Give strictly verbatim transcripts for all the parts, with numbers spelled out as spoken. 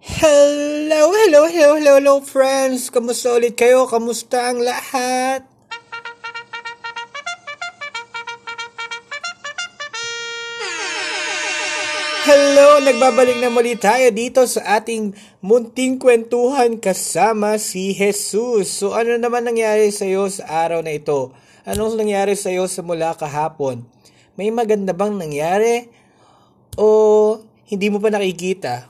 Hello, hello, hello, hello, hello friends! Kamusta ulit kayo? Kamusta ang lahat? Hello! Nagbabalik na muli tayo dito sa ating munting kwentuhan kasama si Jesus. So ano naman nangyari sa iyo sa araw na ito? Anong nangyari sa iyo simula kahapon? May maganda bang nangyari? O hindi mo pa nakikita?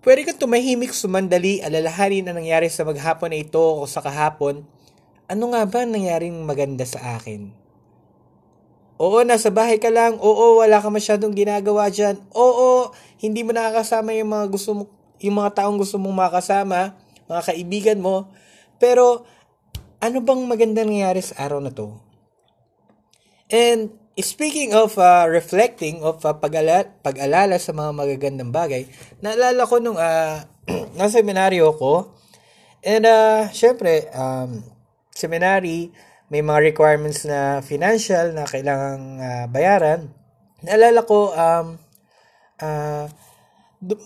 Pwede kang tumahimik sumandali, alalahanin ang nangyari sa maghapon na ito o sa kahapon. Ano nga ba nangyaring maganda sa akin? Oo, nasa bahay ka lang. Oo, wala ka masyadong ginagawa dyan. Oo, hindi mo nakakasama yung mga, gusto mo, yung mga taong gusto mong makasama, mga kaibigan mo. Pero, ano bang maganda nangyari sa araw na to? And, speaking of uh, reflecting, of uh, pag-ala- pag-alala sa mga magagandang bagay, naalala ko nung uh, nasa seminaryo ko, and uh, syempre, um, seminary, may mga requirements na financial na kailangang uh, bayaran. Naalala ko, um, uh,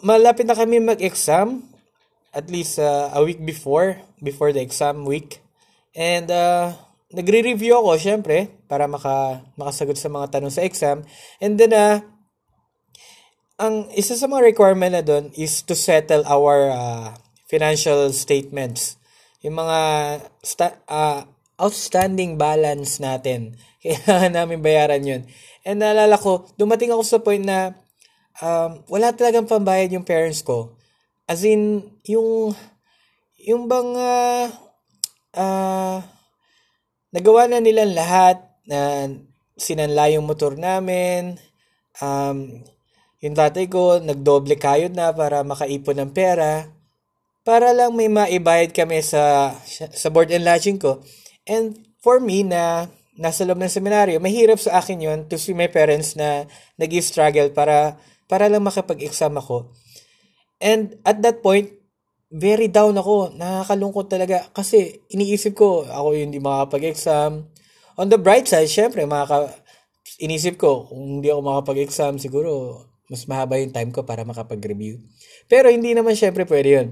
malapit na kami mag-exam, at least uh, a week before, before the exam week, and uh, nagre-review ako, syempre, para maka, makasagot sa mga tanong sa exam. And then, uh, ang isa sa mga requirement na doon is to settle our uh, financial statements. Yung mga sta- uh, outstanding balance natin. Kailangan namin bayaran yun. And naalala ko, dumating ako sa point na um, wala talagang pambayad yung parents ko. As in, yung, yung bang, ah, uh, uh, nagawa na nilang lahat, na uh, sinanla yung motor namin, um, yung tatay ko, nagdoble kayod na para makaipon ng pera, para lang may maibayad kami sa, sa board and lodging ko. And for me na nasa loob ng seminaryo, mahirap sa akin yun to see my parents na nag-struggle para, para lang makapag-exam ako. And at that point, very down ako. Nakakalungkot talaga. Kasi iniisip ko, ako yung hindi makakapag-exam. On the bright side, syempre, makaka- inisip ko, kung hindi ako makakapag-exam, siguro mas mahaba yung time ko para makapag-review. Pero hindi naman syempre pwede yun.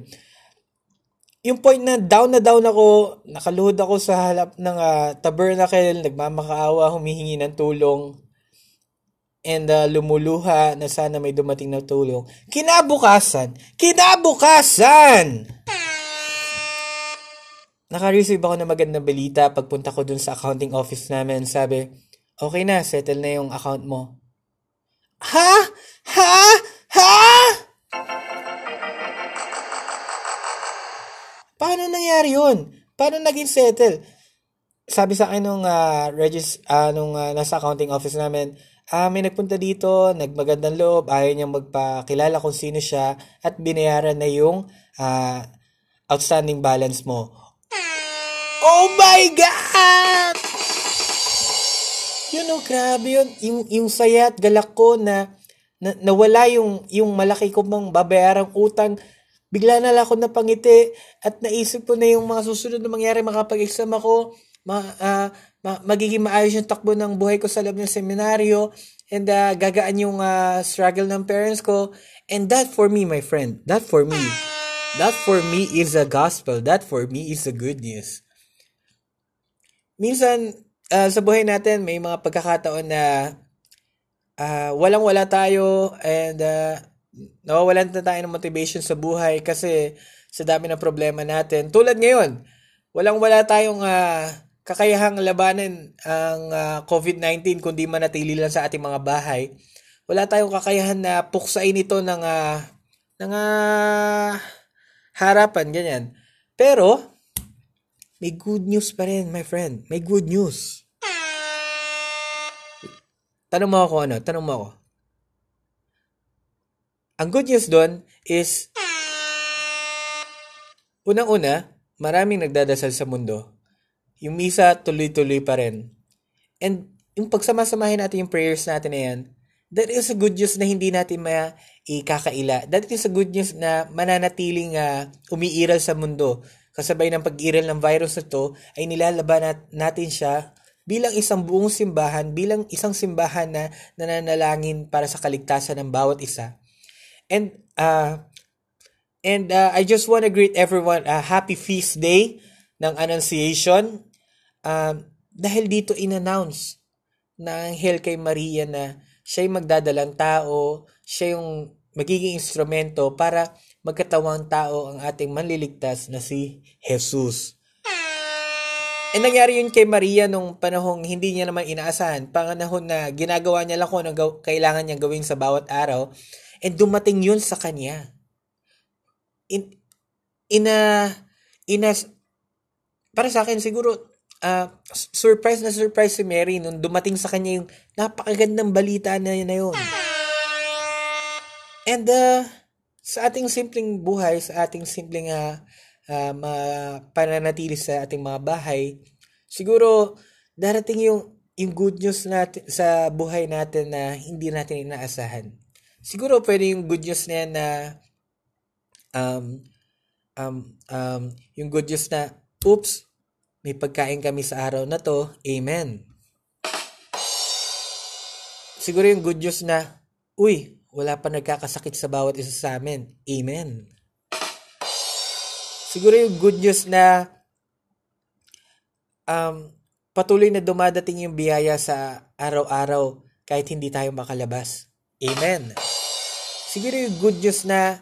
Yung point na down na down ako, nakaluhod ako sa halap ng uh, tabernacle, nagmamakaawa, humihingi ng tulong, and uh, lumuluha na sana may dumating na tulong. Kinabukasan! Kinabukasan! Naka-receive ako ng magandang balita. Pagpunta ko dun sa accounting office namin, sabi, okay na, settle na yung account mo. Ha? Ha? Ha? Paano nangyari yun? Paano naging settle? Sabi sa akin nung, uh, regis- uh, nung uh, nasa accounting office namin, Ah, may nagpunta dito, nagmagandang loob, ayaw niyang magpakilala kung sino siya at binayaran na yung uh, outstanding balance mo. Oh my God! Yun know, oh, grabe yun. Yung, yung saya at galak ko na, na nawala yung, yung malaki ko mang babayarang utang. Bigla na lang ako napangiti at naisip ko na yung mga susunod na mangyari makapag-exam ako. Ma, uh, magiging maayos yung takbo ng buhay ko sa loob ng seminaryo and uh, gagaan yung uh, struggle ng parents ko. And that for me, my friend, that for me, that for me is a gospel. That for me is a good news. Minsan, uh, sa buhay natin, may mga pagkakataon na uh, walang-wala tayo and uh, nawawalan na tayo ng motivation sa buhay kasi sa dami ng problema natin. Tulad ngayon, walang-wala tayong uh, kakayahang labanan ang uh, covid nineteen kung di manatili lang sa ating mga bahay. Wala tayong kakayahan na puksain ito ng, uh, ng uh, harapan, ganyan. Pero, may good news pa rin, my friend. May good news. Tanong mo ako ano? Tanong mo ako. Ang good news doon is, unang-una, maraming nagdadasal sa mundo. Yung misa, tuloy-tuloy pa rin. And yung pagsamasamahin natin yung prayers natin na yan, that is a good news na hindi natin maikakaila. That is a good news na mananatiling uh, umiiral sa mundo. Kasabay ng pag-iral ng virus na to, ay nilalaban natin siya bilang isang buong simbahan, bilang isang simbahan na nananalangin para sa kaligtasan ng bawat isa. And uh, And uh, I just want to greet everyone a uh, happy feast day ng Annunciation. Um, dahil dito in-announce na ang Anghel kay Maria na siya'y magdadalang tao, siya yung magiging instrumento para magkatawang tao ang ating manliligtas na si Jesus. E nangyari yun kay Maria nung panahong hindi niya naman inaasahan, panahon na ginagawa niya lang kung anong kailangan niya gawin sa bawat araw, and dumating yun sa kanya. In, in a, in a, para sa akin siguro, uh, surprise na surprise si Mary nung dumating sa kanya yung napakagandang balita na yun. Na yun. And uh, sa ating simpleng buhay, sa ating simpleng uh, Uh, mapananatili sa ating mga bahay, siguro darating yung, yung good news natin sa buhay natin na hindi natin inaasahan. Siguro pwede yung good news na yan na um, um, um, yung good news na oops, may pagkain kami sa araw na to, amen. Siguro yung good news na uy, wala pa nagkakasakit sa bawat isa sa amin, amen. Siguro yung good news na um, patuloy na dumadating yung biyaya sa araw-araw kahit hindi tayo makalabas. Amen. Siguro yung good news na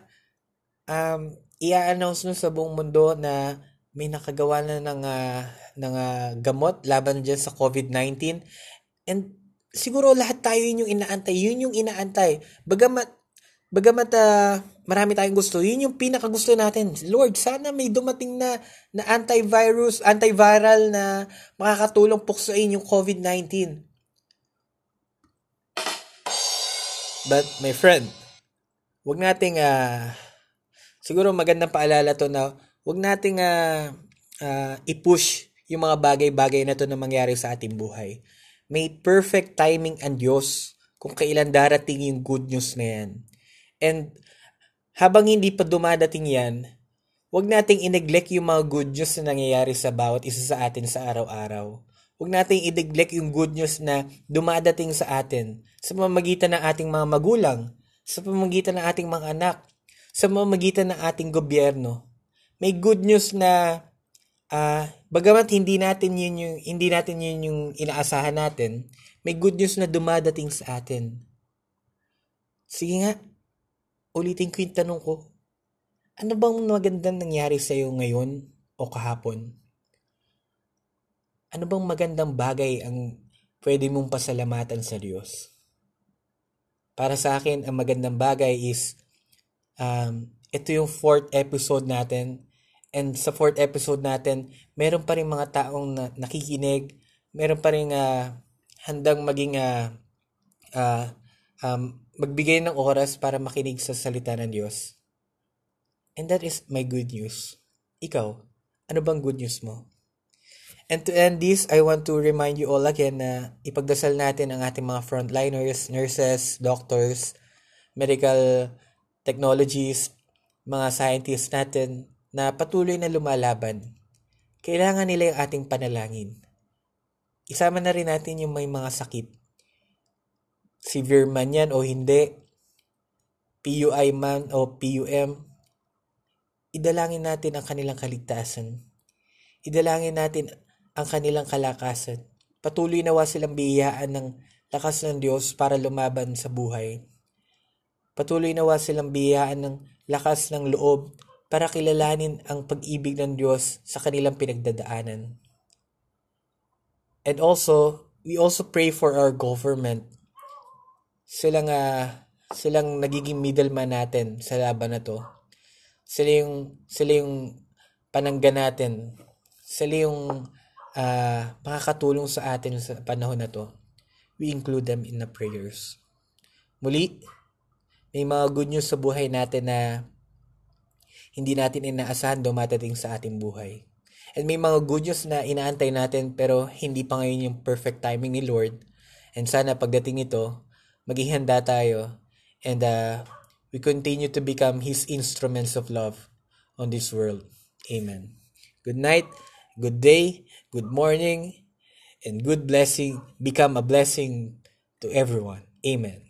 um, i-announce nun sa buong mundo na may nakagawa na ng, uh, ng uh, gamot laban dyan sa covid nineteen. And siguro lahat tayo yun yung inaantay. Yun yung inaantay. Bagamat Bagamat uh, marami tayong gusto, yun yung pinakagusto natin. Lord, sana may dumating na, na antivirus, antiviral na makakatulong puksain yung covid nineteen. But my friend, wag nating, uh, siguro magandang paalala to na wag nating uh, uh, i-push yung mga bagay-bagay na to na mangyari sa ating buhay. May perfect timing ang Diyos kung kailan darating yung good news na yan. And habang hindi pa dumadating yan, huwag nating i-neglect yung mga good news na nangyayari sa bawat isa sa atin sa araw-araw. Huwag nating i-neglect yung good news na dumadating sa atin sa pamamagitan ng ating mga magulang, sa pamamagitan ng ating mga anak, sa pamamagitan ng ating gobyerno. May good news na uh, bagamat hindi natin yun yung hindi natin yun yung inaasahan natin, may good news na dumadating sa atin. Sige nga. Ulitin ko yung tanong ko, ano bang magandang nangyari sa'yo ngayon o kahapon? Ano bang magandang bagay ang pwede mong pasalamatan sa Diyos? Para sa akin, ang magandang bagay is, um, ito yung fourth episode natin. And sa fourth episode natin, meron pa rin mga taong na- nakikinig, meron pa rin uh, handang maging uh, uh, um, magbigay ng oras para makinig sa salita ng Diyos. And that is my good news. Ikaw, ano bang good news mo? And to end this, I want to remind you all again na ipagdasal natin ang ating mga frontliners, nurses, doctors, medical technologies, mga scientists natin na patuloy na lumalaban. Kailangan nila yung ating panalangin. Isama na rin natin yung may mga sakit. Severe man yan o hindi, P U I man o P U M, idalangin natin ang kanilang kaligtasan. Idalangin natin ang kanilang kalakasan. Patuloy nawa silang biyayaan ng lakas ng Diyos para lumaban sa buhay. Patuloy nawa silang biyayaan ng lakas ng loob para kilalanin ang pag-ibig ng Diyos sa kanilang pinagdadaanan. And also, we also pray for our government. Silang, uh, silang nagiging middleman natin sa laban na to. Sila yung, sila yung panangga natin. Sila yung uh, makakatulong sa atin sa panahon na to. We include them in the prayers. Muli, may mga good news sa buhay natin na hindi natin inaasahan dumadating sa ating buhay. And may mga good news na inaantay natin pero hindi pa ngayon yung perfect timing ni Lord. And sana pagdating ito, maging handa tayo and uh, we continue to become His instruments of love on this world. Amen. Good night, good day, good morning, and good blessing. Become a blessing to everyone. Amen.